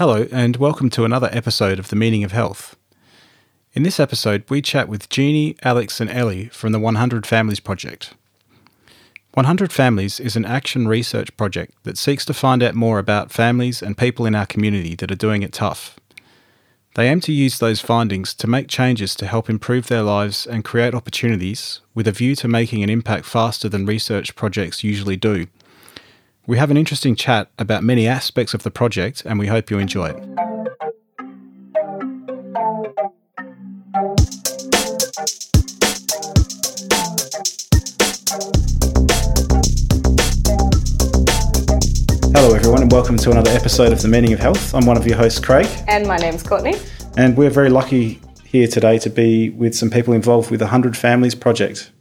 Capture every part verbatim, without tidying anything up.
Hello and welcome to another episode of The Meaning of Health. In this episode, we chat with Jeannie, Alex and Ellie from the one hundred Families Project. one hundred Families is an action research project that seeks to find out more about families and people in our community that are doing it tough. They aim to use those findings to make changes to help improve their lives and create opportunities with a view to making an impact faster than research projects usually do. We have an interesting chat about many aspects of the project and we hope you enjoy it. Hello everyone and welcome to another episode of The Meaning of Health. I'm one of your hosts, Craig. And my name's Courtney. And we're very lucky here today to be with some people involved with the one hundred Families Project.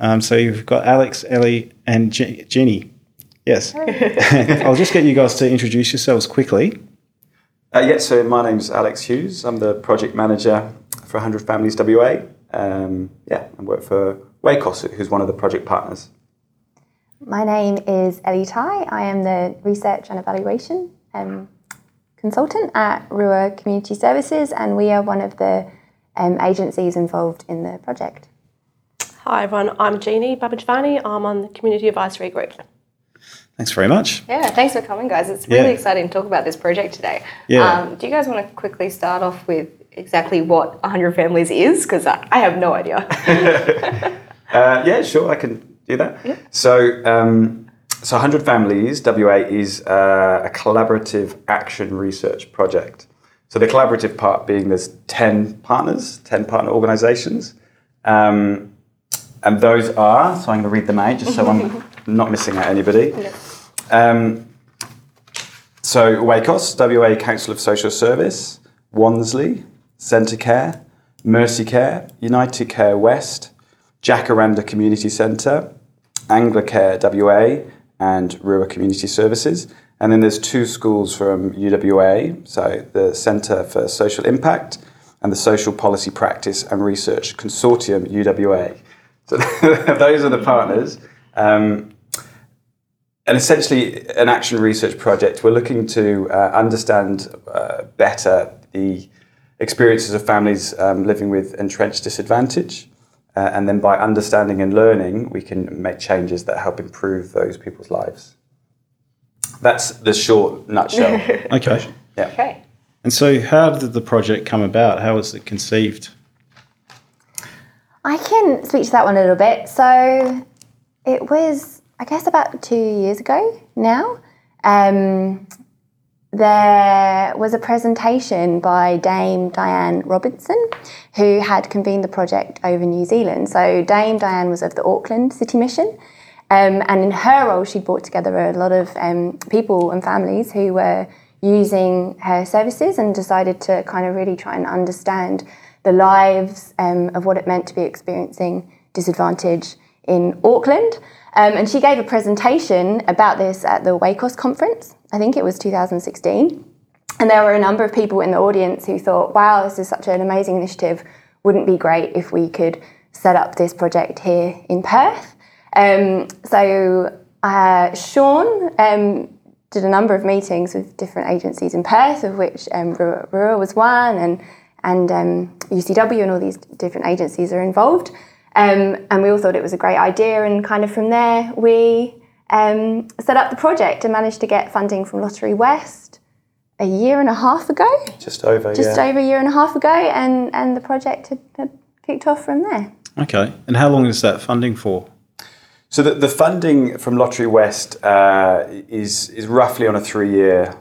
Um, so you've got Alex, Ellie and Je- Jeannie. Yes. I'll just get you guys to introduce yourselves quickly. Uh, yes, yeah, so my name's Alex Hughes. I'm the project manager for one hundred Families W A. Um, yeah, I work for WACOS, who's one of the project partners. My name is Ellie Tai. I am the research and evaluation um, consultant at Ruah Community Services, and we are one of the um, agencies involved in the project. Hi everyone, I'm Jeannie Babajvani. I'm on the Community Advisory Group. Thanks very much. Yeah, thanks for coming, guys. It's really yeah. exciting to talk about this project today. Yeah. Um, do you guys want to quickly start off with exactly what one hundred Families is? Because I, I have no idea. uh, yeah, sure, I can do that. Yeah. So, um, so one hundred Families W A is uh, a collaborative action research project. So the collaborative part being there's ten partners, ten partner organisations. Um, and those are, so I'm going to read them out just so I'm... not missing out anybody. No. Um, so WACOS, W A Council of Social Service, Wansley, Centre Care, Mercy Care, United Care West, Jacaranda Community Centre, Anglicare W A and Ruah Community Services. And then there's two schools from U W A, so the Centre for Social Impact and the Social Policy Practice and Research Consortium U W A. So those are the partners. Um, And essentially, an action research project, we're looking to uh, understand uh, better the experiences of families um, living with entrenched disadvantage. Uh, and then by understanding and learning, we can make changes that help improve those people's lives. That's the short nutshell. Okay. Yeah. Okay. And so how did the project come about? How was it conceived? I can speak to that one a little bit. So it was... I guess about two years ago now, um, there was a presentation by Dame Diane Robinson, who had convened the project over New Zealand. So Dame Diane was of the Auckland City Mission, um, and in her role she brought together a lot of um, people and families who were using her services and decided to kind of really try and understand the lives um, of what it meant to be experiencing disadvantage in Auckland. Um, and she gave a presentation about this at the WACOS conference. I think it was two thousand sixteen. And there were a number of people in the audience who thought, wow, this is such an amazing initiative. Wouldn't it be great if we could set up this project here in Perth? Um, so uh, Sean um, did a number of meetings with different agencies in Perth, of which um, Ruah was one, and, and um, U C W and all these different agencies are involved. Um, and we all thought it was a great idea, and kind of from there we um, set up the project and managed to get funding from Lottery West a year and a half ago. Just over, Just yeah. Just over a year and a half ago, and, and the project had, had kicked off from there. Okay, and how long is that funding for? So the, the funding from Lottery West uh, is, is roughly on a three-year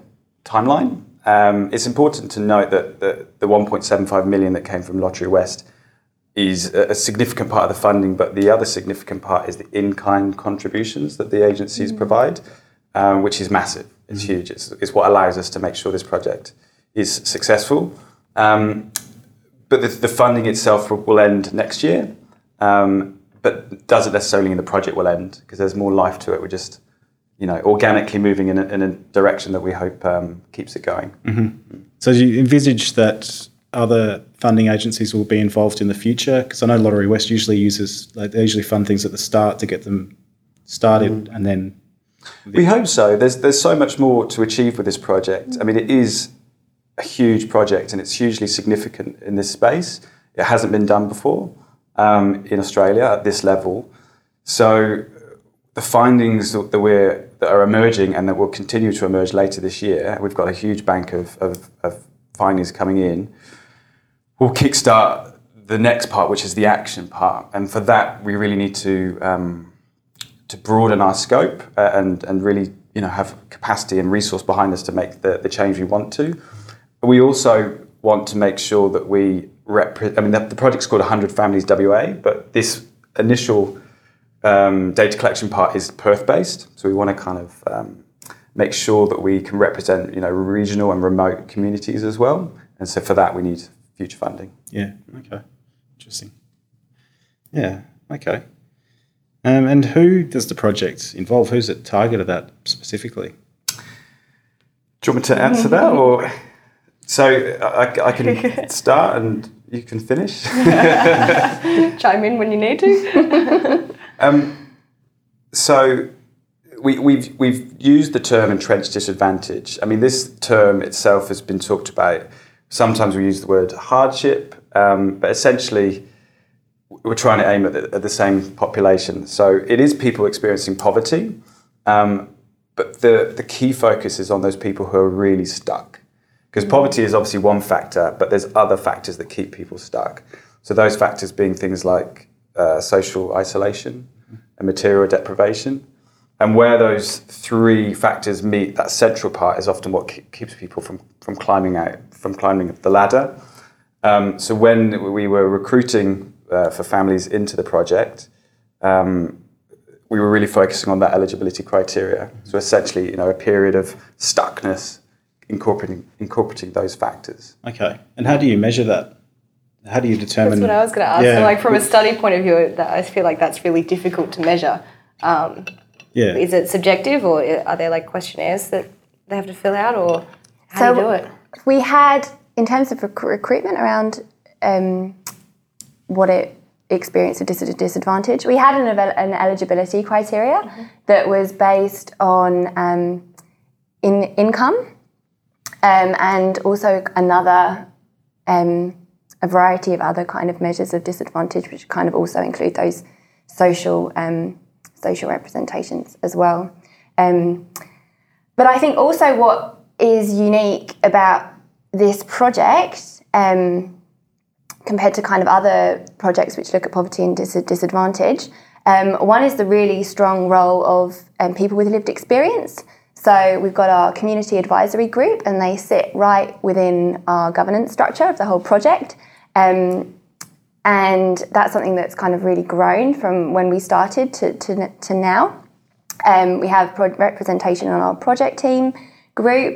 timeline. Um, it's important to note that the, the one point seven five million that came from Lottery West is a significant part of the funding, but the other significant part is the in-kind contributions that the agencies mm-hmm. provide, um, which is massive. It's mm-hmm. huge. It's, it's what allows us to make sure this project is successful. Um, but the, the funding itself will, will end next year, um, but doesn't necessarily mean the project will end because there's more life to it. We're just, you know, organically moving in a, in a direction that we hope um, keeps it going. Mm-hmm. So do you envisage that other funding agencies will be involved in the future? Because I know Lottery West usually uses, like, they usually fund things at the start to get them started mm. and then... We hope so. There's there's so much more to achieve with this project. I mean, it is a huge project, and it's hugely significant in this space. It hasn't been done before um, in Australia at this level. So the findings that we're that are emerging and that will continue to emerge later this year, we've got a huge bank of, of, of findings coming in, will kickstart the next part, which is the action part. And for that, we really need to um, to broaden our scope and and really you know have capacity and resource behind us to make the, the change we want to. We also want to make sure that we represent. I mean, the, the project's called one hundred families W A, but this initial Um, data collection part is Perth-based, so we want to kind of um, make sure that we can represent, you know, regional and remote communities as well. And so for that, we need future funding. Yeah. Okay. Interesting. Yeah. Okay. Um, and who does the project involve? Who's it targeted at specifically? Do you want me to answer that, or so I, I can start and you can finish. Chime in when you need to. Um, so we, we've we've used the term entrenched disadvantage. I mean, this term itself has been talked about. Sometimes we use the word hardship, um, but essentially we're trying to aim at the, at the same population. So it is people experiencing poverty, um, but the, the key focus is on those people who are really stuck. Because poverty is obviously one factor, but there's other factors that keep people stuck. So those factors being things like Uh, social isolation and material deprivation, and where those three factors meet, that central part is often what ke- keeps people from, from climbing out, from climbing the ladder. Um, so when we were recruiting uh, for families into the project, um, we were really focusing on that eligibility criteria. Mm-hmm. So essentially, you know, a period of stuckness, incorporating incorporating those factors. Okay, and how do you measure that? How do you determine? That's what I was going to ask. Yeah. So like from a study point of view, that I feel like that's really difficult to measure. Um, yeah. Is it subjective, or are there like questionnaires that they have to fill out, or how so do you do it? We had, in terms of rec- recruitment around um, what it experienced a dis- disadvantage, we had an, ev- an eligibility criteria mm-hmm. that was based on um, in income um, and also another. Um, a variety of other kind of measures of disadvantage, which kind of also include those social um, social representations as well. Um, but I think also what is unique about this project um, compared to kind of other projects which look at poverty and dis- disadvantage, um, one is the really strong role of um, people with lived experience. So we've got our community advisory group, and they sit right within our governance structure of the whole project. Um, and that's something that's kind of really grown from when we started to, to, to now. Um, we have pro- representation on our project team group,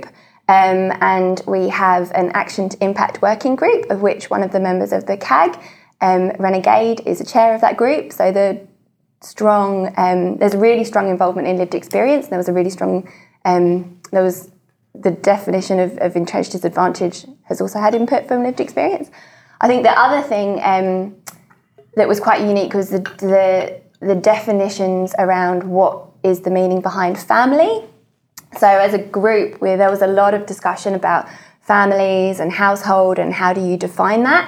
um, and we have an Action to Impact working group, of which one of the members of the C A G, um, Renegade, is a chair of that group. So the strong, um, there's a really strong involvement in lived experience, and there was a really strong, um, there was the definition of, of entrenched disadvantage has also had input from lived experience. I think the other thing um, that was quite unique was the, the the definitions around what is the meaning behind family. So as a group, where there was a lot of discussion about families and household and how do you define that.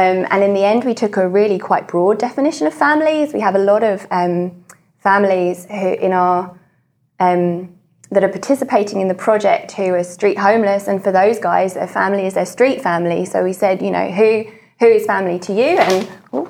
Um, and in the end, we took a really quite broad definition of families. We have a lot of um, families who in our um, that are participating in the project who are street homeless, and for those guys, their family is their street family. So we said, you know, who who is family to you, and ooh,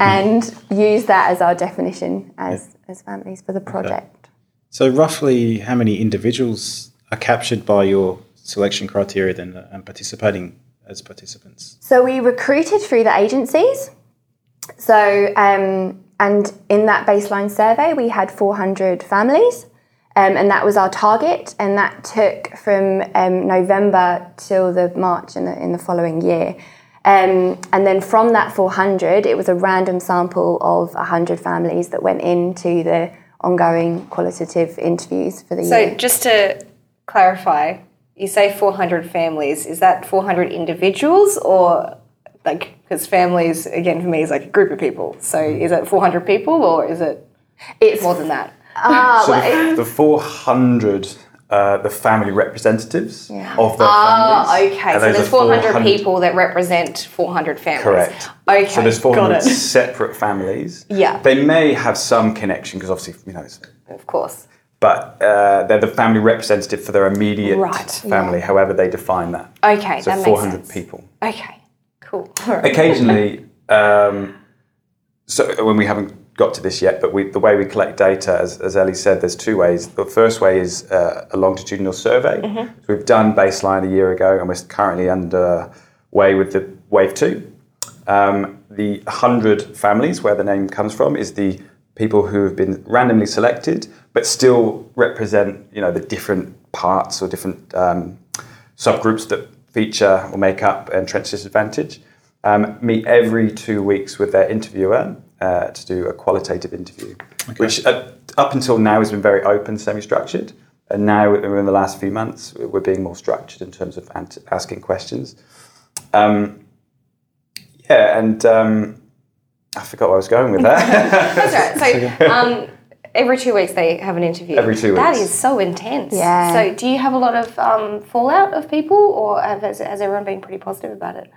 and use that as our definition as yep. as families for the project. Okay. So roughly, how many individuals are captured by your selection criteria then and participating? As participants? So we recruited through the agencies. So, um, and in that baseline survey, we had four hundred families, um, and that was our target, and that took from um, November till the March in the, in the following year. Um, and then from that four hundred, it was a random sample of one hundred families that went into the ongoing qualitative interviews for the so year. So just to clarify, you say four hundred families. Is that four hundred individuals, or like, because families, again, for me, is like a group of people. So is it four hundred people, or is it it's more than that? Ah, so well, the, the four hundred Uh, the family representatives yeah. of their ah, families. Ah, okay. And so there's four hundred people that represent four hundred families. Correct. Okay, so there's four hundred separate families. Yeah. They may have some connection because obviously, you know. It's, of course. But uh, they're the family representative for their immediate right. family, yeah. however they define that. Okay, so that four hundred makes sense. People. Okay, cool. Right. Occasionally, um, so when we haven't got to this yet, but we, the way we collect data, as, as Ellie said, there's two ways. The first way is uh, a longitudinal survey. Mm-hmm. So we've done baseline a year ago, and we're currently underway with the wave two. Um, the one hundred families, where the name comes from, is the people who have been randomly selected, but still represent, you know, the different parts or different um, subgroups that feature or make up entrenched disadvantage. Um, meet every two weeks with their interviewer. Uh, to do a qualitative interview, okay. which uh, up until now has been very open, semi-structured, and now in the last few months we're being more structured in terms of ant- asking questions. Um, yeah, and um, I forgot where I was going with that. That's right. So um, every two weeks they have an interview. Every two weeks. That is so intense. Yeah. So do you have a lot of um, fallout of people, or has, has everyone been pretty positive about it?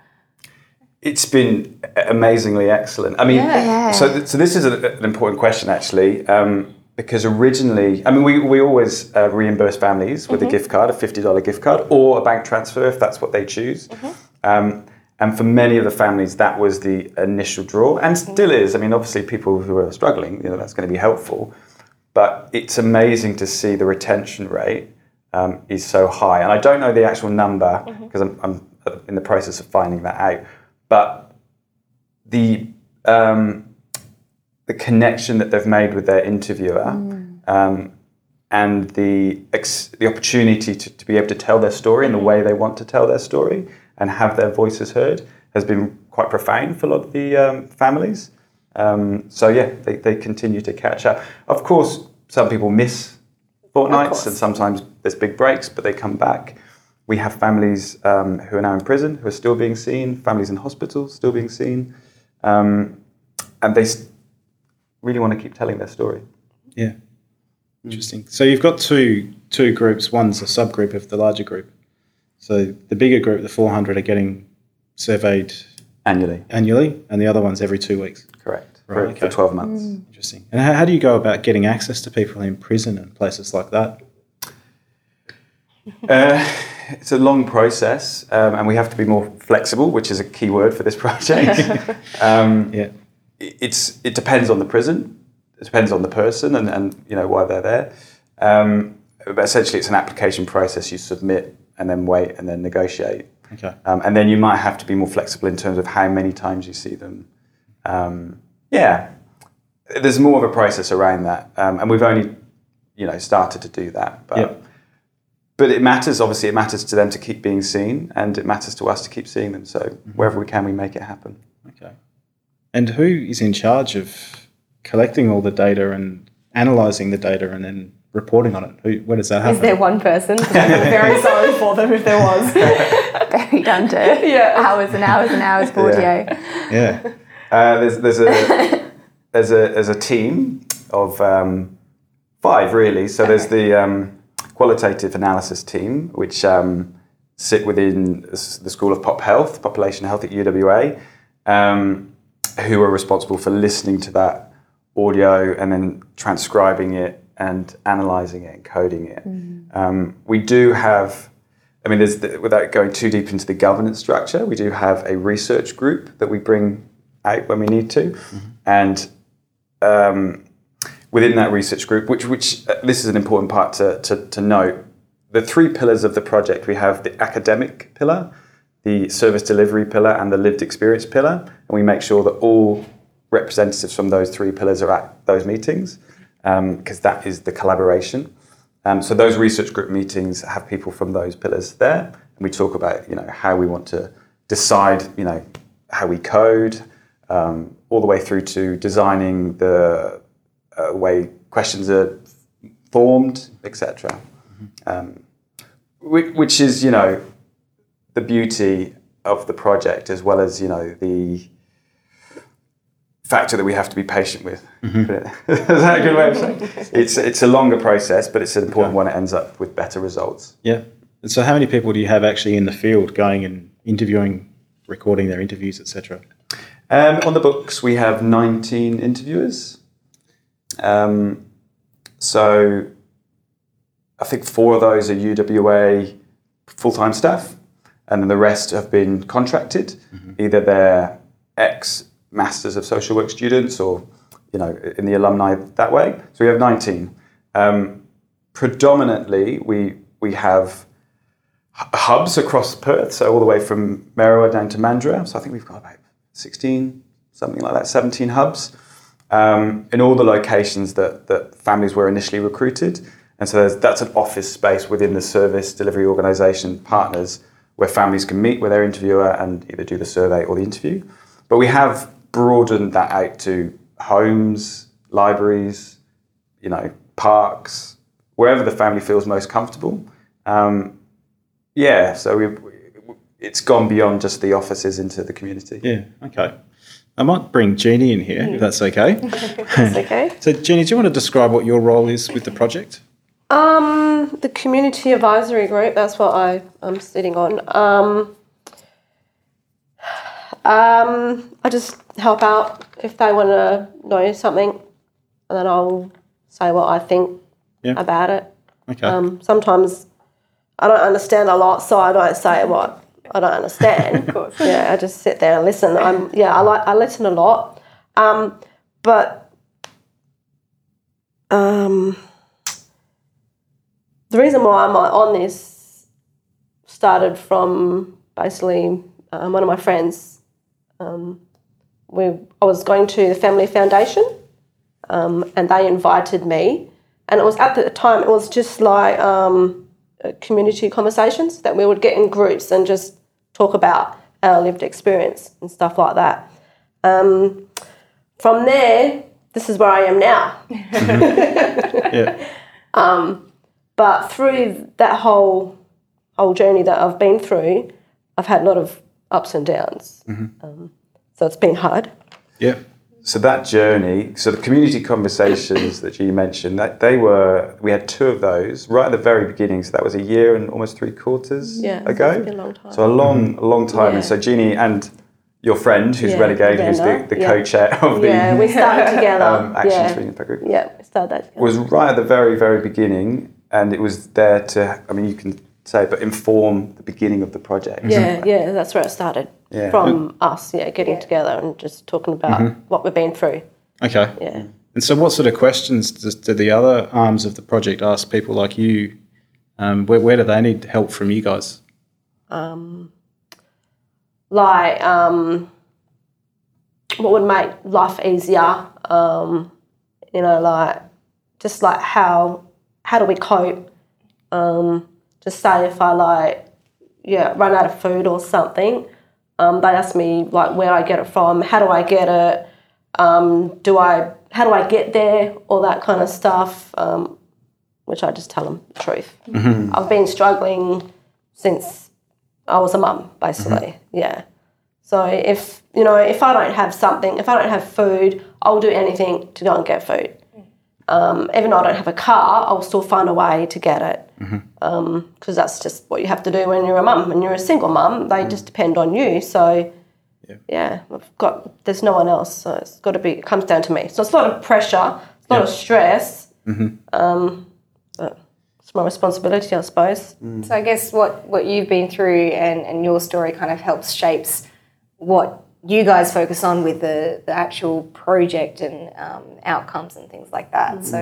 It's been amazingly excellent. I mean, yeah. so th- so this is a, an important question actually, um, because originally, I mean, we we always uh, reimburse families with mm-hmm. a gift card, a fifty dollars gift card, or a bank transfer if that's what they choose. Mm-hmm. Um, and for many of the families, that was the initial draw, and still mm-hmm. is. I mean, obviously, people who are struggling, you know, that's going to be helpful. But it's amazing to see the retention rate um, is so high, and I don't know the actual number because mm-hmm. I'm, I'm in the process of finding that out. But the um, the connection that they've made with their interviewer mm. um, and the ex- the opportunity to, to be able to tell their story in the way they want to tell their story and have their voices heard has been quite profound for a lot of the um, families. Um, so, yeah, they, they continue to catch up. Of course, some people miss fortnights and sometimes there's big breaks, but they come back. We have families um, who are now in prison, who are still being seen, families in hospitals still being seen, um, and they really want to keep telling their story. Yeah, interesting. So you've got two two groups. One's a subgroup of the larger group. So the bigger group, the four hundred, are getting surveyed annually, annually, and the other one's every two weeks. Correct. Right, for, okay. for twelve months. Mm. Interesting. And how, how do you go about getting access to people in prison and places like that? Uh, it's a long process, um, and we have to be more flexible, which is a key word for this project. um, yeah, it's it depends on the prison, it depends on the person, and, and you know why they're there. Um, but essentially, it's an application process. You submit and then wait and then negotiate. Okay, um, and then you might have to be more flexible in terms of how many times you see them. Um, yeah, there's more of a process around that, um, and we've only you know started to do that, but. Yep. But it matters, obviously, it matters to them to keep being seen, and it matters to us to keep seeing them. So mm-hmm. wherever we can, we make it happen. Okay. And who is in charge of collecting all the data and analysing the data and then reporting on it? Who, where does that happen? Is there one person? Because I'd be very sorry for them if there was. Very down to yeah. hours and hours and hours, Bordeaux. Yeah. yeah. Uh, there's, there's, a, there's, a, there's a team of um, five, really. So okay. there's the... Um, qualitative analysis team, which um, sit within the School of Pop Health, Population Health at U W A, um, who are responsible for listening to that audio and then transcribing it and analysing it and coding it. Mm-hmm. Um, we do have, I mean, there's the, without going too deep into the governance structure, we do have a research group that we bring out when we need to. Mm-hmm. And... Um, within that research group, which which uh, this is an important part to, to, to note, the three pillars of the project, we have the academic pillar, the service delivery pillar, and the lived experience pillar, and we make sure that all representatives from those three pillars are at those meetings, because um, that is the collaboration. Um, so those research group meetings have people from those pillars there, and we talk about you know how we want to decide you know how we code, um, all the way through to designing the Uh, way questions are formed, et cetera. Mm-hmm. Um, which, which is, you know, the beauty of the project, as well as, you know, the factor that we have to be patient with. Mm-hmm. Is that a good way of saying it? It's, it's a longer process, but it's an important okay. one. It ends up with better results. Yeah. And so how many people do you have actually in the field going and interviewing, recording their interviews, et cetera? Um, on the books, we have nineteen interviewers. Um, so I think four of those are U W A full-time staff, and then the rest have been contracted. Mm-hmm. Either they're ex-Masters of Social Work students or, you know, in the alumni that way. So we have nineteen. Um, predominantly, we we have hubs across Perth, so all the way from Merriwa down to Mandurah. So I think we've got about sixteen, something like that, seventeen hubs um, in all the locations that, that families were initially recruited. And so that's an office space within the service delivery organisation partners where families can meet with their interviewer and either do the survey or the interview. But we have broadened that out to homes, libraries, you know, parks, wherever the family feels most comfortable. Um, yeah, so we, it's gone beyond just the offices into the community. Yeah, okay. I might bring Jeannie in here, mm. if that's okay. That's okay. So, Jeannie, do you want to describe what your role is with the project? Um, the community advisory group, that's what I, I'm sitting on. Um, um, I just help out if they want to know something, and then I'll say what I think yeah. about it. Okay. Um, sometimes I don't understand a lot, so I don't say what I don't understand. Of course. Yeah, I just sit there and listen. I'm, yeah, I like I listen a lot, um, but... Um, the reason why I'm on this started from basically um, one of my friends. Um, we, I was going to the Family Foundation um, and they invited me. And it was at the time, it was just like um, community conversations that we would get in groups and just talk about our lived experience and stuff like that. Um, from there, this is where I am now. Mm-hmm. Yeah. Um, But through that whole whole journey that I've been through, I've had a lot of ups and downs. Mm-hmm. Um, so it's been hard. Yeah. So that journey, so the community conversations that you mentioned, that they were, we had two of those right at the very beginning. So that was a year and almost three quarters yeah, ago. Yeah, it's been a long time. So a long, mm-hmm. a long time. Yeah. And so Jeannie and your friend, who's yeah, Renegade, Dana, who's the, the yeah. co-chair of the... Yeah, we started together. Um, Action yeah. Group. Yeah, we started that together. Was right at the very, very beginning. And it was there to, I mean, you can say, but inform the beginning of the project. Yeah, yeah, that's where it started. Yeah. From us, yeah, getting yeah. together and just talking about mm-hmm. what we've been through. Okay. Yeah. And so what sort of questions does, do the other arms of the project ask people like you? Um, where, where do they need help from you guys? Um, like um, what would make life easier? Um, you know, like just like how... How do we cope? Um, just say if I, like, yeah, run out of food or something, um, they ask me, like, where I get it from, how do I get it, um, do I, how do I get there, all that kind of stuff, um, which I just tell them the truth. Mm-hmm. I've been struggling since I was a mum, basically, mm-hmm. yeah. So if, you know, if I don't have something, if I don't have food, I'll do anything to go and get food. Um, even though I don't have a car, I'll still find a way to get it because mm-hmm. um, that's just what you have to do when you're a mum. When you're a single mum, they mm. just depend on you. So, yeah, yeah I've got, there's no one else. So it's got to be, it comes down to me. So it's a lot of pressure, it's a yeah. lot of stress. Mm-hmm. Um, but it's my responsibility, I suppose. Mm. So I guess what, what you've been through and, and your story kind of helps shapes what you guys focus on with the, the actual project and um, outcomes and things like that. Mm. So,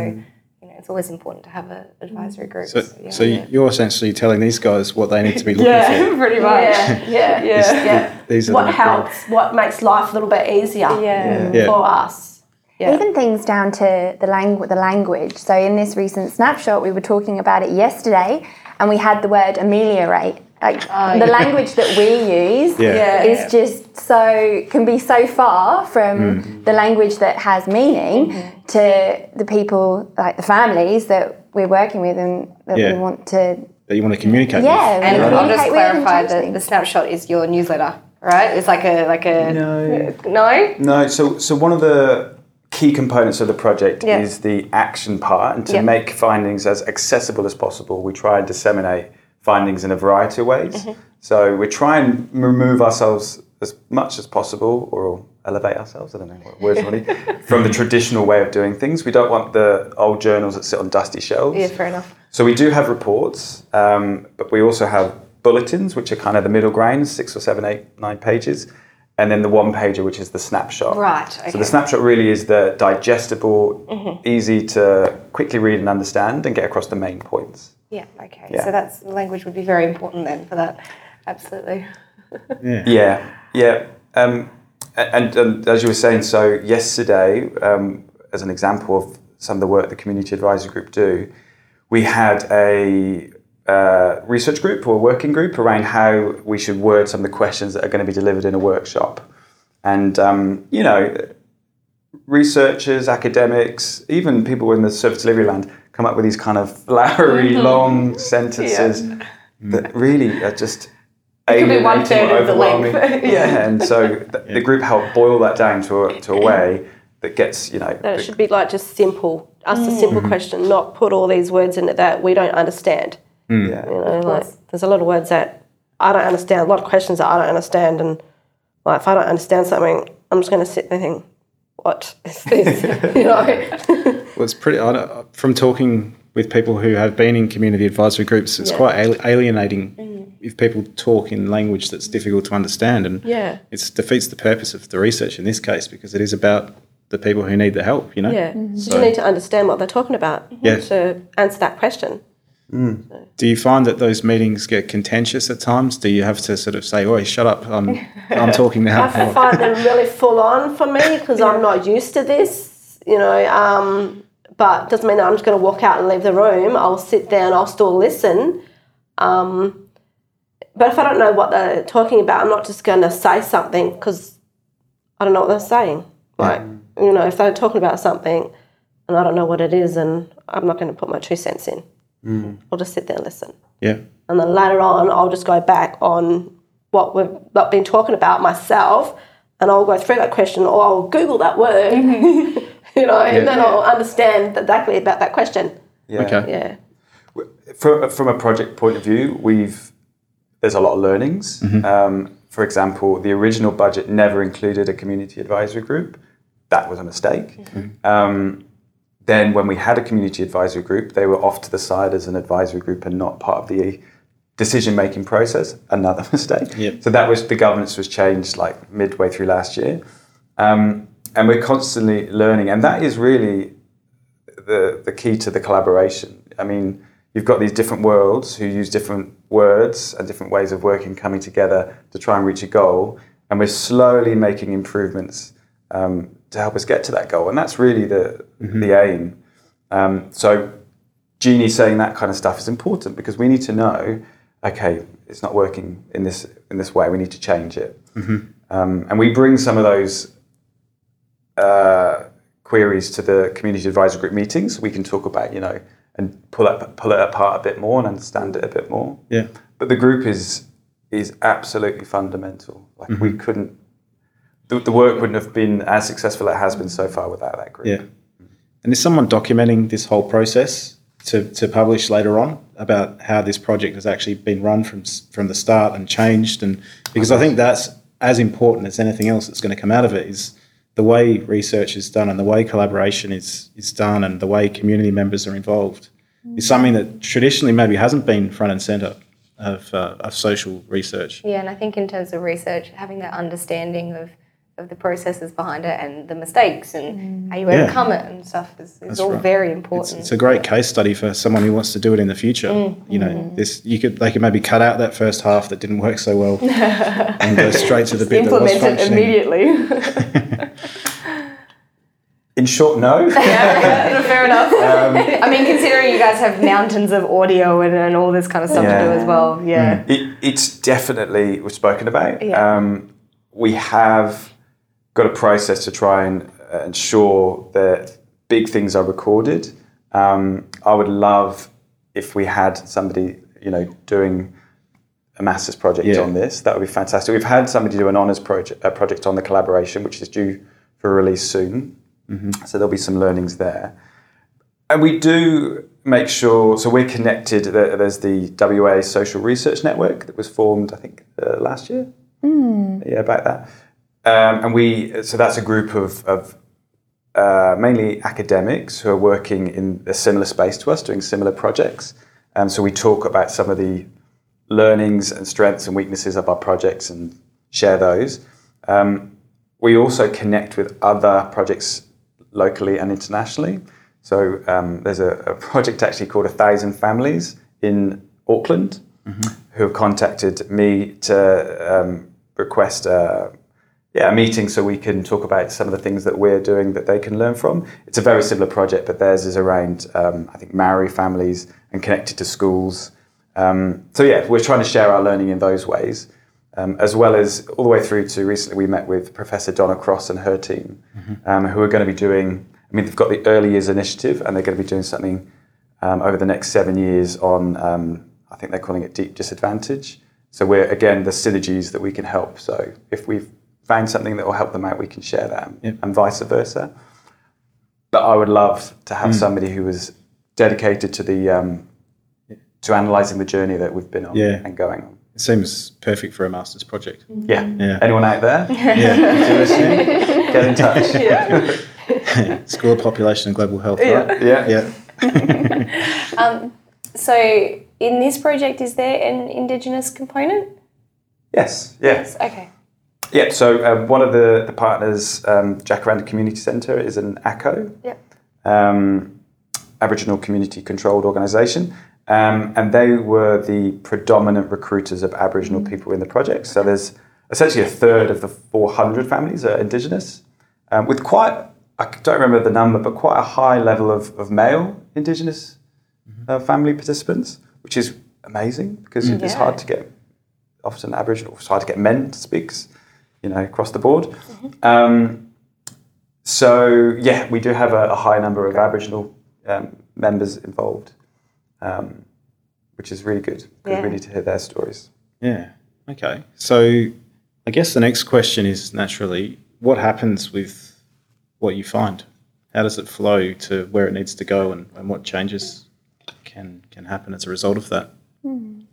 you know, it's always important to have an advisory group. So, so, yeah, so yeah. you're essentially telling these guys what they need to be looking yeah, for. Pretty much. Yeah, yeah, yeah. yeah. These are what helps, goals. What makes life a little bit easier yeah. Yeah. for us. Yeah. Even things down to the, langu- the language. So in this recent snapshot, we were talking about it yesterday, and we had the word ameliorate. Like oh, the yeah. language that we use yeah. is just so can be so far from mm. the language that has meaning mm-hmm. to the people, like the families that we're working with and that yeah. we want to that you want to communicate yeah, with. Yeah, and I'll right. just clarify that the snapshot is your newsletter. right? It's like a like a no no no. So so one of the key components of the project yeah. is the action part, and to yeah. make findings as accessible as possible, we try and disseminate findings in a variety of ways. Mm-hmm. So we try and remove ourselves as much as possible, or elevate ourselves, I don't know what words really, from the traditional way of doing things. We don't want the old journals that sit on dusty shelves. Yeah, fair enough. So we do have reports, um, but we also have bulletins, which are kind of the middle ground, six or seven, eight, nine pages, and then the one-pager, which is the snapshot. Right, okay. So the snapshot really is the digestible, mm-hmm. easy to quickly read and understand and get across the main points. Yeah, okay. Yeah. So that's language would be very important then for that. Absolutely. Yeah. Yeah. Yeah. Um, and, and as you were saying, so yesterday, um, as an example of some of the work the Community Advisory Group do, we had a uh, research group or a working group around how we should word some of the questions that are going to be delivered in a workshop. And, um, you know, researchers, academics, even people in the service delivery land come up with these kind of flowery, mm-hmm. long sentences yeah. that really are just... It could be one third of the length. yeah, and so the, yeah. the group helped boil that down to a, to a way that gets, you know... That it should be like just simple, ask mm. a simple mm-hmm. question, not put all these words in it that we don't understand. Mm. Yeah. You know, like there's a lot of words that I don't understand, a lot of questions that I don't understand, and like if I don't understand something, I'm just going to sit there and think, what is this? you know? Well, it's pretty... I don't, from talking with people who have been in community advisory groups, it's yeah. quite al- alienating. Mm. If people talk in language that's difficult to understand, and yeah. it defeats the purpose of the research in this case, because it is about the people who need the help, you know? Yeah, mm-hmm. so, so you need to understand what they're talking about mm-hmm. yeah. to answer that question. Mm. So. Do you find that those meetings get contentious at times? Do you have to sort of say, oi, shut up, I'm, I'm talking now? I find them really full on for me because yeah. I'm not used to this, you know, um, but it doesn't mean that I'm just going to walk out and leave the room. I'll sit there and I'll still listen. Um But if I don't know what they're talking about, I'm not just going to say something because I don't know what they're saying. Like, mm. you know, if they're talking about something and I don't know what it is, and I'm not going to put my two cents in. Mm. I'll just sit there and listen. Yeah. And then later on, I'll just go back on what we've not been talking about myself, and I'll go through that question, or I'll Google that word, mm-hmm. you know, yeah. and then I'll understand exactly about that question. Yeah. Okay. Yeah. From, from a project point of view, we've... There's a lot of learnings. Mm-hmm. Um, for example, the original budget never included a community advisory group. That was a mistake. Mm-hmm. Um, then when we had a community advisory group, they were off to the side as an advisory group and not part of the decision-making process. Another mistake. Yep. So that was the governance was changed like midway through last year. Um, and we're constantly learning. And that is really the the key to the collaboration. I mean... You've got these different worlds who use different words and different ways of working coming together to try and reach a goal, and we're slowly making improvements um, to help us get to that goal, and that's really the mm-hmm. the aim. Um, so Jeannie saying that kind of stuff is important because we need to know, okay, it's not working in this in this way. We need to change it, mm-hmm. um, and we bring some of those uh, queries to the community advisory group meetings. We can talk about, you know. And pull up, pull it apart a bit more, and understand it a bit more. Yeah. But the group is is absolutely fundamental. Like mm-hmm. we couldn't, the, the work wouldn't have been as successful as it has been so far without that group. Yeah. And is someone documenting this whole process to to publish later on about how this project has actually been run from from the start and changed? And because I think that's as important as anything else that's going to come out of it is. The way research is done and the way collaboration is is done and the way community members are involved mm. is something that traditionally maybe hasn't been front and centre of uh, of social research. Yeah, and I think in terms of research, having that understanding of, of the processes behind it and the mistakes and mm. how you overcome yeah. it and stuff is, is all right. very important. It's, it's a great case study for someone who wants to do it in the future. Mm. You know, mm. this you could they could maybe cut out that first half that didn't work so well and go straight to the bit that was functioning. Implement it immediately. In short, no. Yeah, fair enough. Um, I mean, considering you guys have mountains of audio and, and all this kind of stuff yeah. to do as well, yeah. It, it's definitely we've spoken about. Yeah. Um, we have got a process to try and ensure that big things are recorded. Um, I would love if we had somebody, you know, doing a master's project yeah. on this. That would be fantastic. We've had somebody do an honours project, a project on the collaboration, which is due for release soon. Mm-hmm. So there'll be some learnings there. And we do make sure, so we're connected, there's the W A Social Research Network that was formed, I think, uh, last year. Mm. Yeah, about that. Um, and we, so that's a group of, of uh, mainly academics who are working in a similar space to us, doing similar projects. Um, so we talk about some of the learnings and strengths and weaknesses of our projects and share those. Um, we also connect with other projects locally and internationally. So um, there's a, a project actually called A Thousand Families in Auckland mm-hmm. who have contacted me to um, request a, yeah, a meeting so we can talk about some of the things that we're doing that they can learn from. It's a very similar project, but theirs is around, um, I think, Maori families and connected to schools. Um, so yeah, we're trying to share our learning in those ways, um, as well as all the way through to recently we met with Professor Donna Cross and her team mm-hmm. um, who are going to be doing, I mean, they've got the Early Years Initiative and they're going to be doing something um, over the next seven years on, um, I think they're calling it deep disadvantage. So we're, again, the synergies that we can help. So if we've found something that will help them out, we can share that yep. and vice versa. But I would love to have mm. somebody who was dedicated to the... Um, to analysing the journey that we've been on yeah. and going on. It seems perfect for a master's project. Yeah. yeah. Anyone out there? Yeah. Get in touch. Yeah. yeah. School of Population and Global Health, yeah. right? Yeah. yeah. um, so in this project, is there an Indigenous component? Yes. Yeah. Yes. Okay. Yeah, so um, one of the, the partners, um, Jacaranda Community Centre, is an A C O, yeah. um, Aboriginal Community Controlled Organisation. Um, and they were the predominant recruiters of Aboriginal people in the project. So there's essentially a third of the four hundred families are Indigenous, um, with quite, I don't remember the number, but quite a high level of, of male Indigenous uh, family participants, which is amazing because yeah. it's hard to get, often Aboriginal, it's hard to get men to speak, you know, across the board. Mm-hmm. Um, so, yeah, we do have a, a high number of Aboriginal um, members involved. Um, which is really good. Yeah. We need to hear their stories. Yeah. Okay. So I guess the next question is naturally, what happens with what you find? How does it flow to where it needs to go and, and what changes can can happen as a result of that? Mm.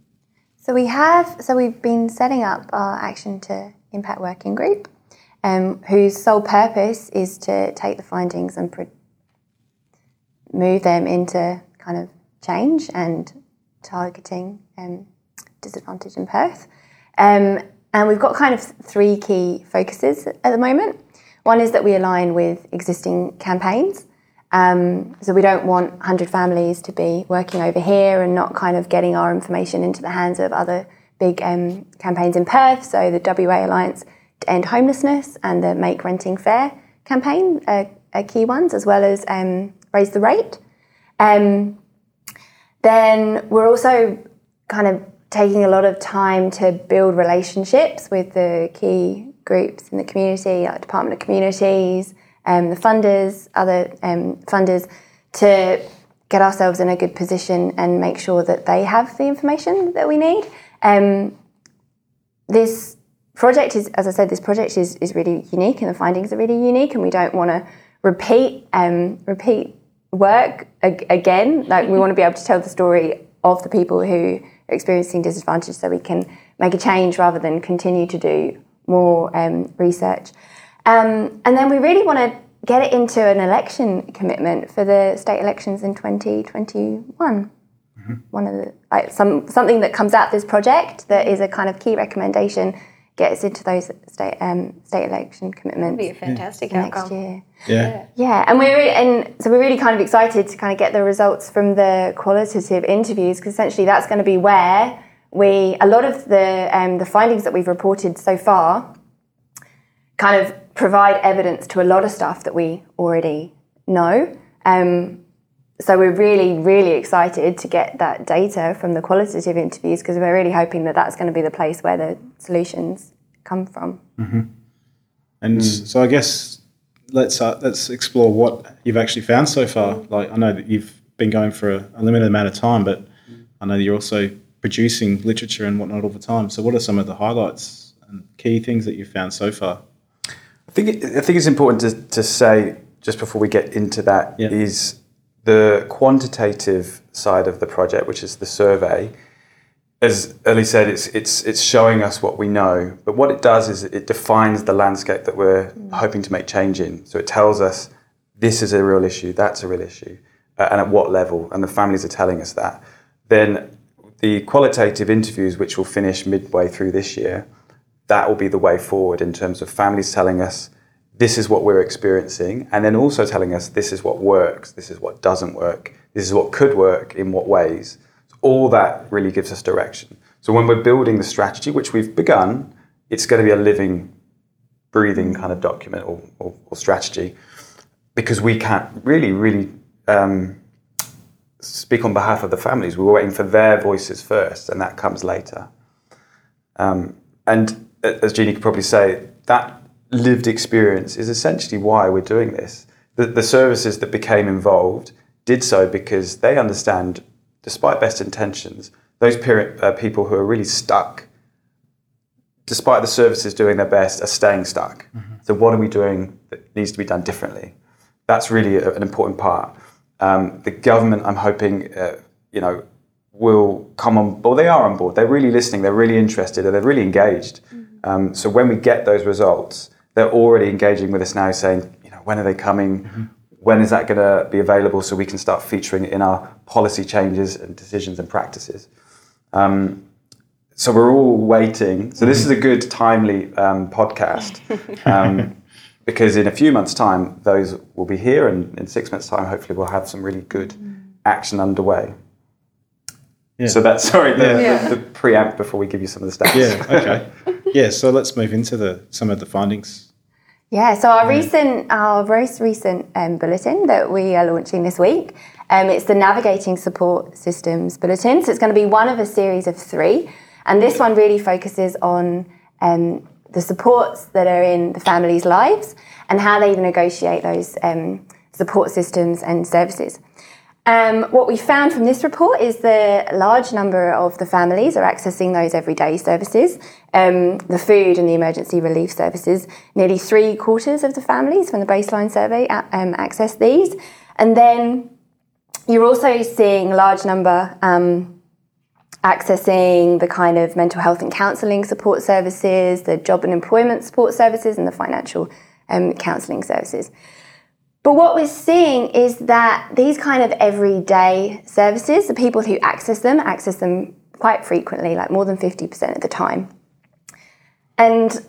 So we have, so we've been setting up our Action to Impact Working Group, um, whose sole purpose is to take the findings and pro- move them into kind of change and targeting um, disadvantage in Perth. Um, and we've got kind of three key focuses at the moment. One is that we align with existing campaigns. Um, so we don't want one hundred families to be working over here and not kind of getting our information into the hands of other big um, campaigns in Perth. So the W A Alliance to End Homelessness and the Make Renting Fair campaign are, are key ones, as well as um, Raise the Rate. Um, Then we're also kind of taking a lot of time to build relationships with the key groups in the community, like Department of Communities, um, the funders, other um, funders, to get ourselves in a good position and make sure that they have the information that we need. Um, this project is, as I said, this project is, is really unique and the findings are really unique and we don't want to repeat, um, repeat work again. Like, we want to be able to tell the story of the people who are experiencing disadvantage so we can make a change rather than continue to do more um, research. Um, and then we really want to get it into an election commitment for the state elections in twenty twenty-one. Mm-hmm. One of the, like, some something that comes out of this project that is a kind of key recommendation gets into those state um, state election commitments. That'd be a fantastic yeah. outcome next year. Yeah, yeah, and we're really, and so we're really kind of excited to kind of get the results from the qualitative interviews because essentially that's going to be where we a lot of the um, the findings that we've reported so far kind of provide evidence to a lot of stuff that we already know. Um, so we're really really excited to get that data from the qualitative interviews because we're really hoping that that's going to be the place where the solutions come from. Mm-hmm. And mm. so I guess let's uh, let's explore what you've actually found so far. Like, I know that you've been going for a, a limited amount of time, but I know that you're also producing literature and whatnot all the time. So what are some of the highlights and key things that you've found so far? I think it, I think it's important to, to say, just before we get into that, yeah. is the quantitative side of the project, which is the survey. As Ellie said, it's it's it's showing us what we know, but what it does is it defines the landscape that we're mm. hoping to make change in. So it tells us this is a real issue, that's a real issue, uh, and at what level, and the families are telling us that. Then the qualitative interviews, which will finish midway through this year, that will be the way forward in terms of families telling us this is what we're experiencing, and then also telling us this is what works, this is what doesn't work, this is what could work, in what ways. All that really gives us direction. So when we're building the strategy, which we've begun, it's going to be a living, breathing kind of document or, or, or strategy, because we can't really, really um, speak on behalf of the families. We were waiting for their voices first, and that comes later. Um, and as Jeannie could probably say, that lived experience is essentially why we're doing this. The, the services that became involved did so because they understand, despite best intentions, those parent, uh, people who are really stuck, despite the services doing their best, are staying stuck. Mm-hmm. So what are we doing that needs to be done differently? That's really a, an important part. Um, the government, I'm hoping, uh, you know, will come on board. They are on board. They're really listening. They're really interested, and they're really engaged. Mm-hmm. Um, so when we get those results, they're already engaging with us now, saying, you know, when are they coming? Mm-hmm. When is that going to be available so we can start featuring it in our policy changes and decisions and practices? Um, so we're all waiting. So this is a good, timely um, podcast um, because in a few months' time, those will be here, and in six months' time, hopefully we'll have some really good action underway. Yeah. So that's, sorry, the, yeah. the, the preamp before we give you some of the stats. Yeah, okay. Yeah, so let's move into the some of the findings. Yeah, so our recent, our most recent um, bulletin that we are launching this week, um, it's the Navigating Support Systems Bulletin. So it's going to be one of a series of three. And this one really focuses on um, the supports that are in the families' lives and how they negotiate those um, support systems and services. Um, what we found from this report is the large number of the families are accessing those everyday services. Um, the food and the emergency relief services, nearly three quarters of the families from the baseline survey um, access these. And then you're also seeing a large number um, accessing the kind of mental health and counselling support services, the job and employment support services, and the financial um, counselling services. But what we're seeing is that these kind of everyday services, the people who access them, access them quite frequently, like more than fifty percent of the time. And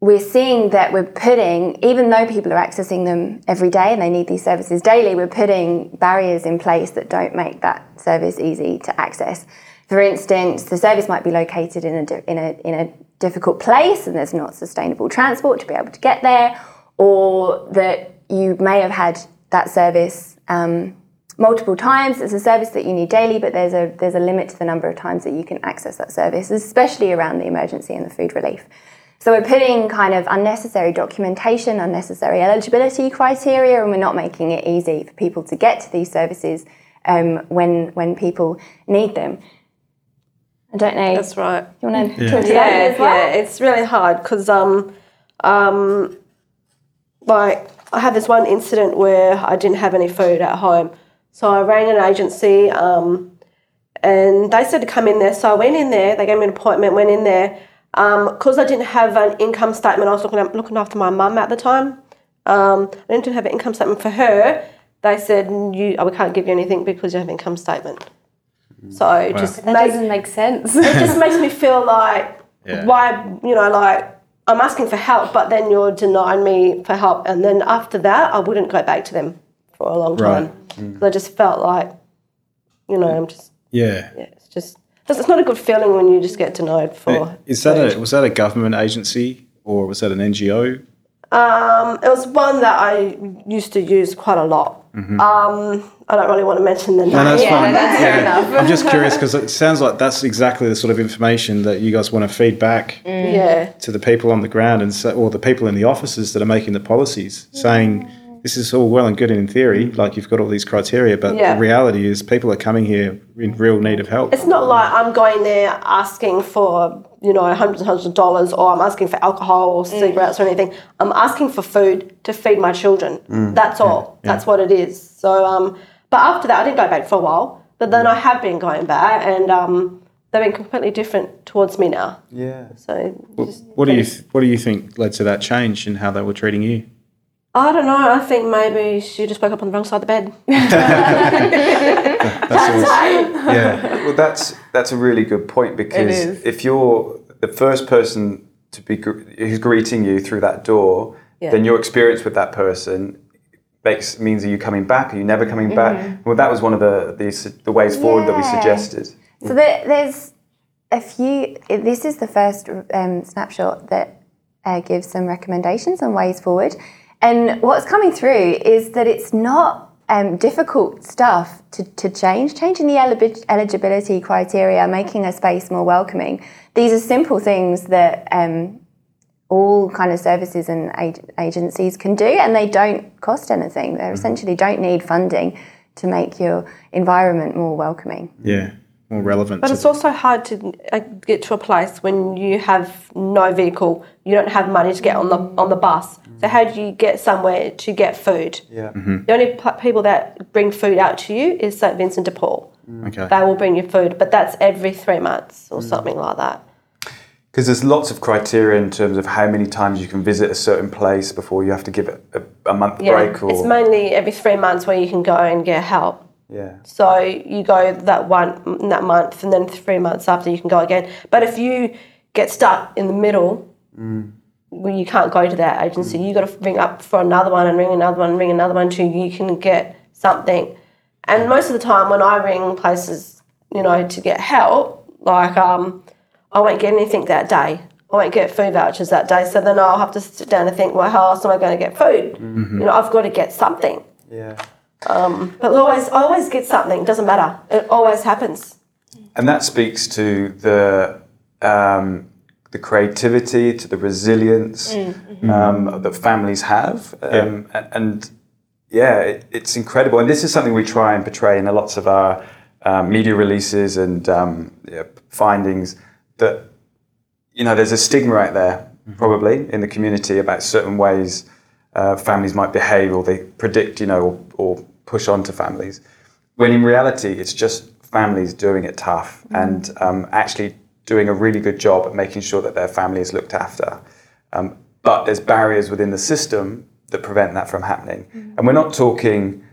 we're seeing that we're putting, even though people are accessing them every day and they need these services daily, we're putting barriers in place that don't make that service easy to access. For instance, the service might be located in a, in a, in a difficult place and there's not sustainable transport to be able to get there, or that you may have had that service um, multiple times. It's a service that you need daily, but there's a there's a limit to the number of times that you can access that service, especially around the emergency and the food relief. So we're putting kind of unnecessary documentation, unnecessary eligibility criteria, and we're not making it easy for people to get to these services um, when when people need them. I don't know. That's right. You want to yeah. talk to yeah, that as well? Yeah, it's really hard because um um like I had this one incident where I didn't have any food at home. So I rang an agency um, and they said to come in there. So I went in there. They gave me an appointment, went in there. Because um, I didn't have an income statement, I was looking, looking after my mum at the time. Um, I didn't have an income statement for her. They said, you, oh, we can't give you anything because you have an income statement. So it wow. just that makes, doesn't make sense. It just makes me feel like, yeah. why, you know, like, I'm asking for help, but then you're denying me for help. And then after that, I wouldn't go back to them for a long time. Right. Because I just felt like, you know, I'm just... Yeah. Yeah, it's just... It's not a good feeling when you just get denied for... Is that a, was that a government agency or was that an N G O? Um, it was one that I used to use quite a lot. Mm-hmm. Um, I don't really want to mention the name. No, that's yeah, fine. That's yeah. fair enough. I'm just curious because it sounds like that's exactly the sort of information that you guys want to feed back mm. yeah. to the people on the ground and so, or the people in the offices that are making the policies, saying... this is all well and good in theory, like you've got all these criteria, but yeah. the reality is people are coming here in real need of help. It's not like I'm going there asking for, you know, hundreds and hundreds of dollars, or I'm asking for alcohol or cigarettes mm. or anything. I'm asking for food to feed my children. Mm. That's all. Yeah. That's what it is. So, um, but after that, I didn't go back for a while, but then I have been going back, and um, they've been completely different towards me now. Yeah. So just, what do you th- what do you think led to that change in how they were treating you? I don't know. I think maybe she just woke up on the wrong side of the bed. that's that's always, yeah. Well, that's that's a really good point, because if you're the first person to be gr- who's greeting you through that door, yeah. then your experience with that person makes means are you coming back? Are you never coming back? Mm-hmm. Well, that was one of the the, the ways forward yeah. that we suggested. So there, there's a few. This is the first um, snapshot that uh, gives some recommendations and ways forward. And what's coming through is that it's not um, difficult stuff to, to change. Changing the eligibility criteria, making a space more welcoming. These are simple things that um, all kind of services and ag- agencies can do, and they don't cost anything. They essentially don't need funding to make your environment more welcoming. Yeah, more relevant. But it's also hard to get to a place when you have no vehicle, you don't have money to get on the on the bus. Mm. So how do you get somewhere to get food? Yeah. Mm-hmm. The only p- people that bring food out to you is Saint Vincent de Paul. Mm. Okay. They will bring you food, but that's every three months or mm. something like that. Because there's lots of criteria in terms of how many times you can visit a certain place before you have to give it a, a month yeah. break. Or... It's mainly every three months where you can go and get help. Yeah. So you go that one that month, and then three months after you can go again. But if you get stuck in the middle, mm. well, you can't go to that agency. Mm. You've got to ring up for another one and ring another one and ring another one until you can get something. And most of the time when I ring places, you know, to get help, like um, I won't get anything that day. I won't get food vouchers that day. So then I'll have to sit down and think, well, how else am I going to get food? Mm-hmm. You know, I've got to get something. Yeah. Um, but always, always get something. Doesn't matter. It always happens. And that speaks to the um, the creativity, to the resilience mm-hmm. um, that families have, um, yeah. and yeah, it, it's incredible. And this is something we try and portray in lots of our uh, media releases and um, yeah, findings. That you know, there's a stigma out there mm-hmm. probably in the community about certain ways uh, families might behave, or they predict, you know, or, or push on to families, when in reality it's just families doing it tough mm. and um, actually doing a really good job at making sure that their family is looked after. Um, but there's barriers within the system that prevent that from happening. Mm. And we're not talking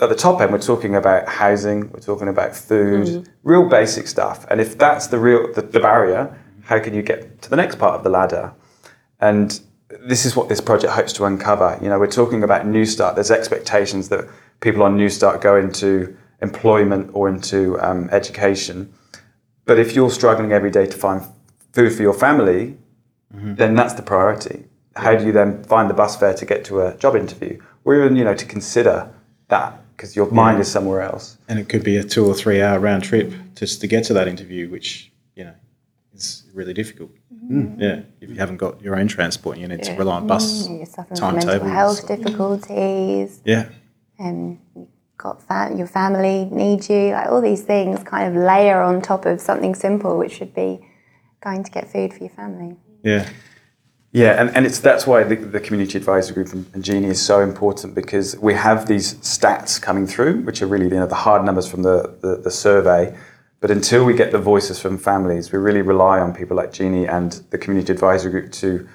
at the top end, we're talking about housing, we're talking about food, mm. real basic stuff. And if that's the real the, the barrier, how can you get to the next part of the ladder? And this is what this project hopes to uncover. You know, we're talking about New Start. There's expectations that people on New Start go into employment or into um, education. But if you're struggling every day to find food for your family, mm-hmm. then that's the priority. How do you then find the bus fare to get to a job interview? Or even, you know, to consider that, because your yeah. mind is somewhere else. And it could be a two or three hour round trip just to get to that interview, which, you know, is really difficult. Mm. Yeah, if you haven't got your own transport, you need yeah. to rely on bus timetables. Mm, you're suffering from mental health difficulties. Yeah, and you've got fam- your family needs you. Like all these things kind of layer on top of something simple, which should be going to get food for your family. Yeah, yeah, and, and it's that's why the, the community advisory group and, and Jeannie is so important, because we have these stats coming through, which are really, you know, the hard numbers from the, the, the survey. But until we get the voices from families, we really rely on people like Jeannie and the community advisory group to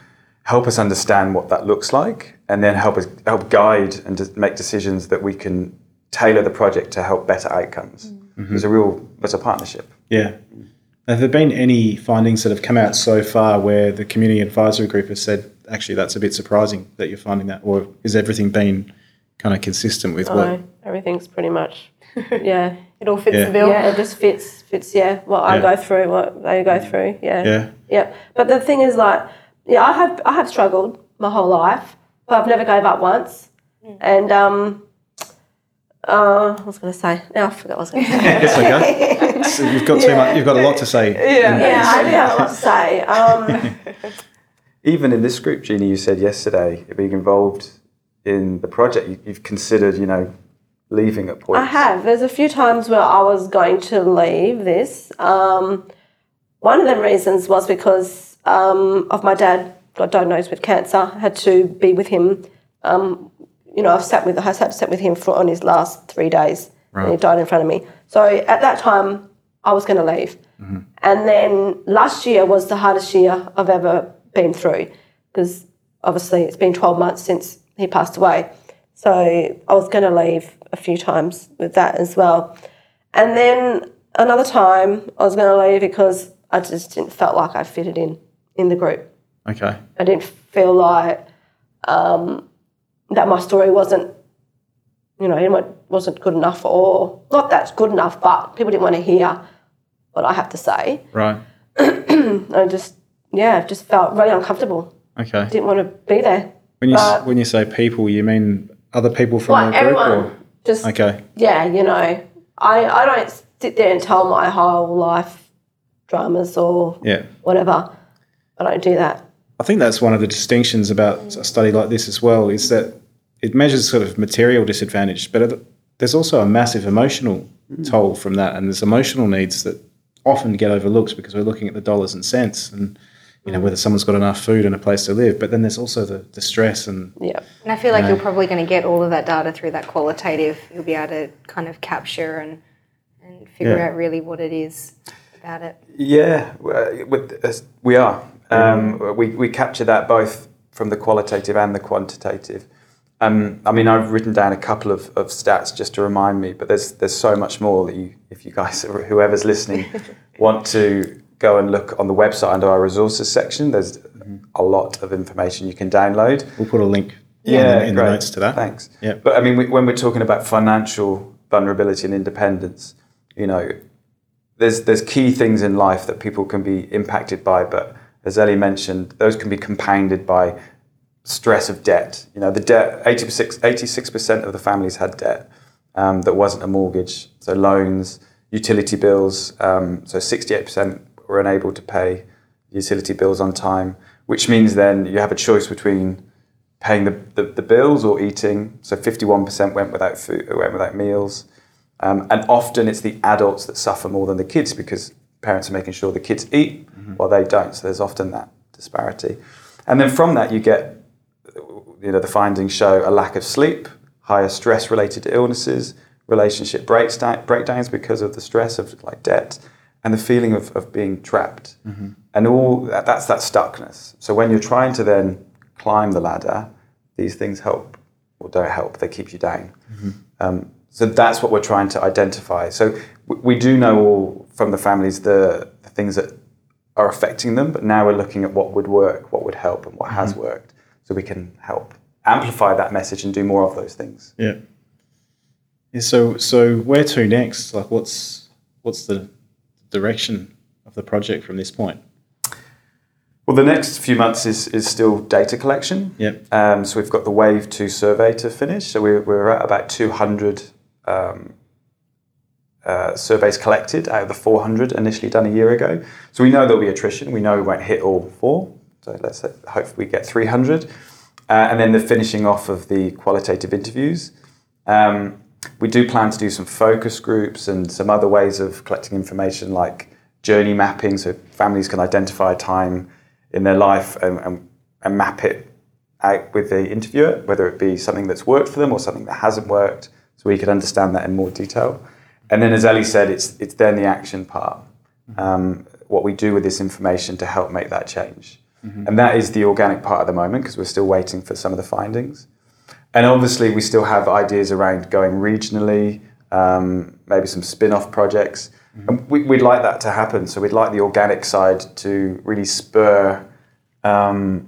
help us understand what that looks like, and then help us help guide and to make decisions that we can tailor the project to help better outcomes. Mm-hmm. It's a real, it's a partnership. Yeah. Have there been any findings that have come out so far where the community advisory group has said, actually, that's a bit surprising that you're finding that, or is everything been kind of consistent with oh, what? Everything's pretty much, yeah. It all fits yeah. the bill. Yeah, it just fits, fits. Yeah, what yeah. I go through, what they go through. Yeah, yeah, yeah. But the thing is, like, yeah, I have, I have struggled my whole life, but I've never gave up once. Mm. And um, uh, I was going to say, now I forgot what I was going to say. Yes, okay. So you've got too yeah. much. You've got a lot to say. Yeah, yeah, I do have a lot to say. Um, Even in this group, Jeannie, you said yesterday, being involved in the project, you've considered, you know, leaving at points. I have. There's a few times where I was going to leave this. Um, one of the reasons was because um, of my dad got diagnosed with cancer. I had to be with him. Um, you know, I've sat with I sat, sat with him for on his last three days. Right. And he died in front of me. So at that time, I was going to leave. Mm-hmm. And then last year was the hardest year I've ever been through because obviously it's been twelve months since he passed away. So I was going to leave a few times with that as well. And then another time I was going to leave because I just didn't felt like I fitted in in the group. Okay. I didn't feel like um, that my story wasn't, you know, wasn't good enough or not that's good enough, but people didn't want to hear what I have to say. Right. I just, yeah, just felt really uncomfortable. Okay. Didn't want to be there. When you but, when you say people, you mean other people from like the group? Everyone or? Just, okay. Yeah, you know, I, I don't sit there and tell my whole life dramas or yeah. whatever. I don't do that. I think that's one of the distinctions about a study like this as well is that it measures sort of material disadvantage, but it, there's also a massive emotional toll from that, and there's emotional needs that often get overlooked because we're looking at the dollars and cents and, you know, whether someone's got enough food and a place to live. But then there's also the, the stress and... Yeah. And I feel like you know, you're probably going to get all of that data through that qualitative. You'll be able to kind of capture and, and figure yeah. out really what it is about it. Yeah, we are. Um, we, we capture that both from the qualitative and the quantitative. Um, I mean, I've written down a couple of, of stats just to remind me, but there's there's so much more that you, if you guys, or whoever's listening, want to go and look on the website under our resources section. There's a lot of information you can download. We'll put a link yeah, in, the, in the notes to that. Thanks. Yeah. But I mean, we, when we're talking about financial vulnerability and independence, you know, there's there's key things in life that people can be impacted by, but as Ellie mentioned, those can be compounded by stress of debt. You know, the debt, eighty-six percent of the families had debt um, that wasn't a mortgage. So loans, utility bills. Um, so sixty-eight percent were unable to pay utility bills on time, which means then you have a choice between paying the, the, the bills or eating. So fifty-one percent went without food, went without meals. Um, and often it's the adults that suffer more than the kids because parents are making sure the kids eat mm-hmm. while they don't. So there's often that disparity. And then from that you get, you know, the findings show a lack of sleep, higher stress-related illnesses, relationship breakdowns because of the stress of like debt, and the feeling of, of being trapped. Mm-hmm. And all that, that's that stuckness. So when you're trying to then climb the ladder, these things help or don't help. They keep you down. Mm-hmm. Um, so that's what we're trying to identify. So we, we do know all from the families the, the things that are affecting them, but now we're looking at what would work, what would help, and what mm-hmm. has worked, so we can help amplify that message and do more of those things. Yeah. Yeah. So, so where to next? Like, what's what's the direction of the project from this point? Well, the next few months is is still data collection. Yeah. Um, so we've got the Wave Two survey to finish. So we're we're at about two hundred um, Uh, surveys collected out of the four hundred initially done a year ago. So we know there'll be attrition. We know we won't hit all four. So let's hope we get three hundred. Uh, and then the finishing off of the qualitative interviews. Um, we do plan to do some focus groups and some other ways of collecting information like journey mapping, so families can identify a time in their life and, and, and map it out with the interviewer, whether it be something that's worked for them or something that hasn't worked, so we can understand that in more detail. And then, as Ellie said, it's it's then the action part, um, what we do with this information to help make that change. Mm-hmm. And that is the organic part at the moment because we're still waiting for some of the findings. And obviously we still have ideas around going regionally, um, maybe some spin-off projects. Mm-hmm. And we, we'd like that to happen. So we'd like the organic side to really spur um,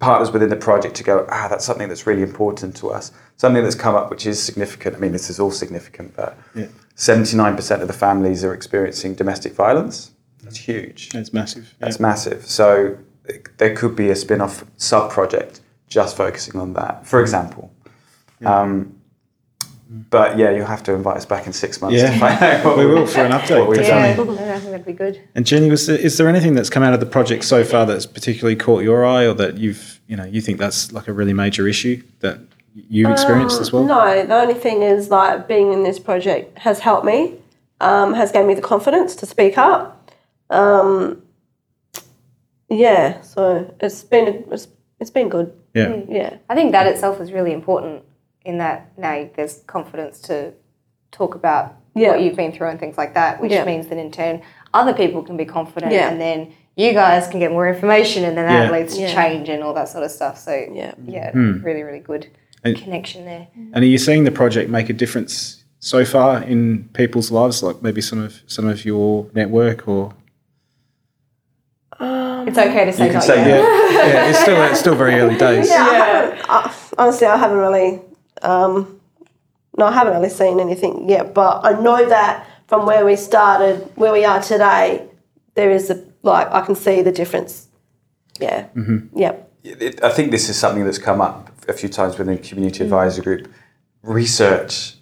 partners within the project to go, ah, that's something that's really important to us. Something that's come up which is significant. I mean, this is all significant, but yeah. seventy-nine percent of the families are experiencing domestic violence. That's huge. That's massive. Yeah. That's massive. So it, there could be a spin-off sub-project just focusing on that, for example. Yeah. Um, But yeah, you'll have to invite us back in six months. Yeah, to find out what we will for an update. What we've yeah, done. Yeah, I think that'd be good. And Jeannie, was there, is there anything that's come out of the project so far that's particularly caught your eye, or that you've, you know, you think that's like a really major issue that you experienced um, as well? No, the only thing is like being in this project has helped me, um, has gave me the confidence to speak up. Um, yeah, so it's been it's, it's been good. Yeah, yeah. I think that itself is really important. In that now there's confidence to talk about yeah. what you've been through and things like that, which yeah. means that in turn other people can be confident yeah. and then you guys can get more information and then that yeah. leads to yeah. change and all that sort of stuff. So, yeah, yeah mm. really, really good and, connection there. And are you seeing the project make a difference so far in people's lives, like maybe some of some of your network or...? Um, it's okay to say not say, yet. Yeah, yeah, it's still it's still very early days. Yeah, yeah. I honestly, I haven't really... Um, no, I haven't really seen anything yet, but I know that from where we started, where we are today, there is a, like, I can see the difference. Yeah. Mm-hmm. Yep. It, I think this is something that's come up a few times within the community mm-hmm. advisory group. Research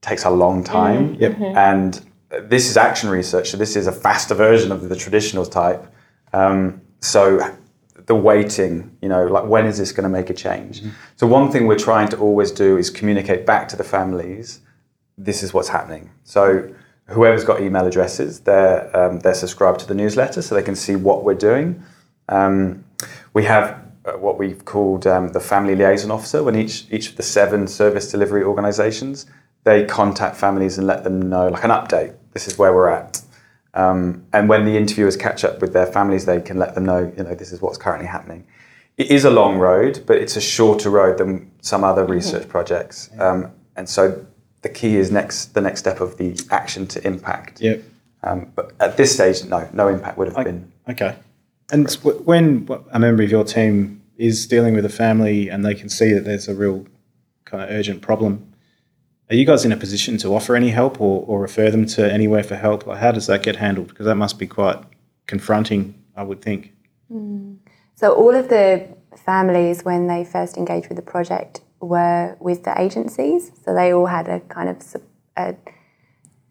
takes a long time. Mm-hmm. Yep. Mm-hmm. And this is action research. So this is a faster version of the traditional type. Um, so the waiting, you know, like when is this going to make a change? Mm-hmm. So one thing we're trying to always do is communicate back to the families, this is what's happening. So whoever's got email addresses, they're, um, they're subscribed to the newsletter so they can see what we're doing. Um, we have uh, what we've called um, the family liaison officer, when each, each of the seven service delivery organisations, they contact families and let them know, like an update, this is where we're at. Um, and when the interviewers catch up with their families, they can let them know, you know, this is what's currently happening. It is a long road, but it's a shorter road than some other mm-hmm. research projects. Um, and so the key is next, the next step of the action to impact. Yep. Um, but at this stage, no, no impact would have I, been. Okay. And correct. When a member of your team is dealing with a family and they can see that there's a real kind of urgent problem, are you guys in a position to offer any help or, or refer them to anywhere for help? Like, how does that get handled? Because that must be quite confronting, I would think. Mm. So all of the families, when they first engaged with the project, were with the agencies. So they all had a kind of su- a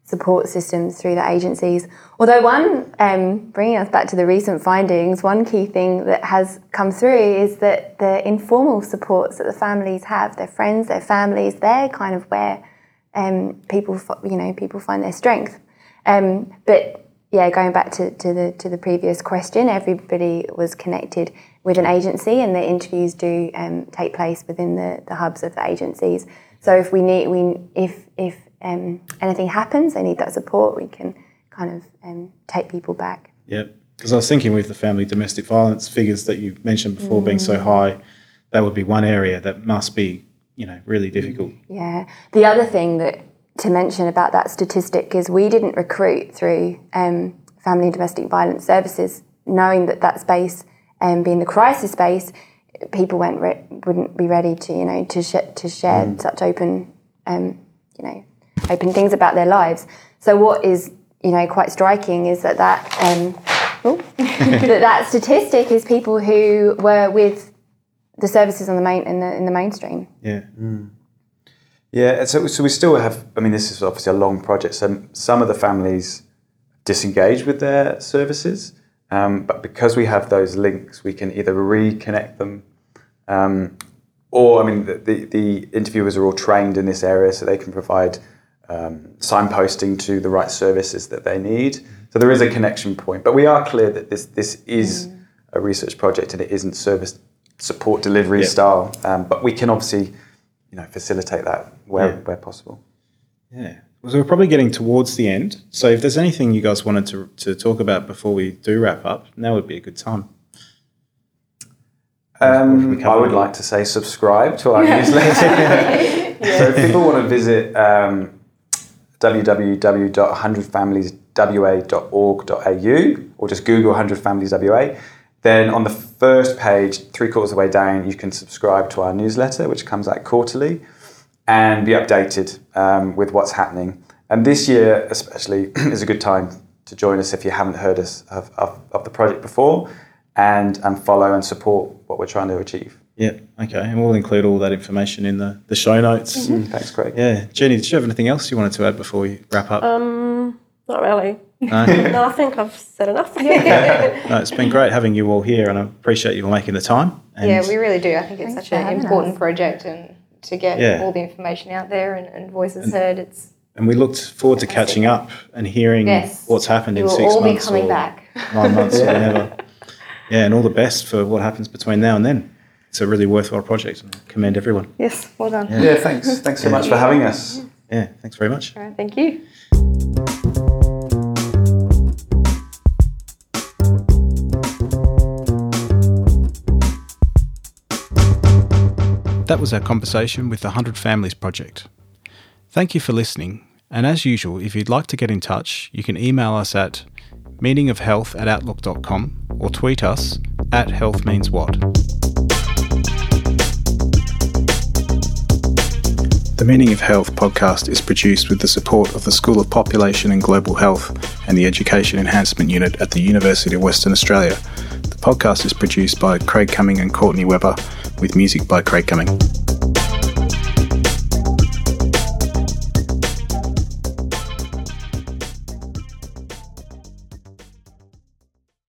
support systems through the agencies. Although one, um, bringing us back to the recent findings, one key thing that has come through is that the informal supports that the families have, their friends, their families, they're kind of where... Um, people, you know, people find their strength. Um, but yeah, going back to, to the to the previous question, everybody was connected with an agency, and the interviews do um, take place within the, the hubs of the agencies. So if we need, we if if um, anything happens, they need that support. We can kind of um, take people back. Yeah, because I was thinking with the family domestic violence figures that you mentioned before mm. being so high, that would be one area that must be, you know, really difficult. Yeah. The other thing that to mention about that statistic is we didn't recruit through um, family and domestic violence services, knowing that that space, um, being the crisis space, people went re- wouldn't be ready to, you know, to sh- to share mm. such open, um, you know, open things about their lives. So what is, you know, quite striking is that that um, oh, that that statistic is people who were with the services on the main in the in the mainstream. Yeah, mm. yeah. So, so we still have. I mean, this is obviously a long project. So some of the families disengage with their services, um, but because we have those links, we can either reconnect them, um, or I mean, the, the the interviewers are all trained in this area, so they can provide um, signposting to the right services that they need. So there is a connection point, but we are clear that this this is mm. a research project and it isn't service support delivery yep. style, um, but we can obviously, you know, facilitate that where yeah. where possible. Yeah, well, so we're probably getting towards the end. So if there's anything you guys wanted to to talk about before we do wrap up, now would be a good time. Um, I would on? like to say subscribe to our newsletter. yeah. So if people want to visit um, w w w dot one hundred families w a dot org dot a u or just Google one hundred families W A. Then on the first page, three quarters of the way down, you can subscribe to our newsletter, which comes out quarterly, and be updated um, with what's happening. And this year especially is a good time to join us if you haven't heard us of, of, of the project before, and, and follow and support what we're trying to achieve. Yeah, okay. And we'll include all that information in the, the show notes. Mm-hmm. Thanks, Craig. Yeah. Jeannie, did you have anything else you wanted to add before you wrap up? Um, not really. No? no, I think I've said enough. No, it's been great having you all here, and I appreciate you making the time. And yeah, we really do. I think it's such an important us. project, and to get yeah. all the information out there and, and voices and, heard. It's And we looked forward to catching up and hearing yes. what's happened we in six months or back. nine months yeah. or whatever. Yeah, and all the best for what happens between now and then. It's a really worthwhile project, and I commend everyone. Yes, well done. Yeah, yeah thanks. Thanks so yeah. much for having us. Yeah, thanks very much. All right, thank you. That was our conversation with the one hundred Families Project. Thank you for listening, and as usual, if you'd like to get in touch, you can email us at meaning of health at outlook dot com or tweet us at health means what. The Meaning of Health podcast is produced with the support of the School of Population and Global Health and the Education Enhancement Unit at the University of Western Australia. The podcast is produced by Craig Cumming and Courtney Webber, with music by Craig Cumming.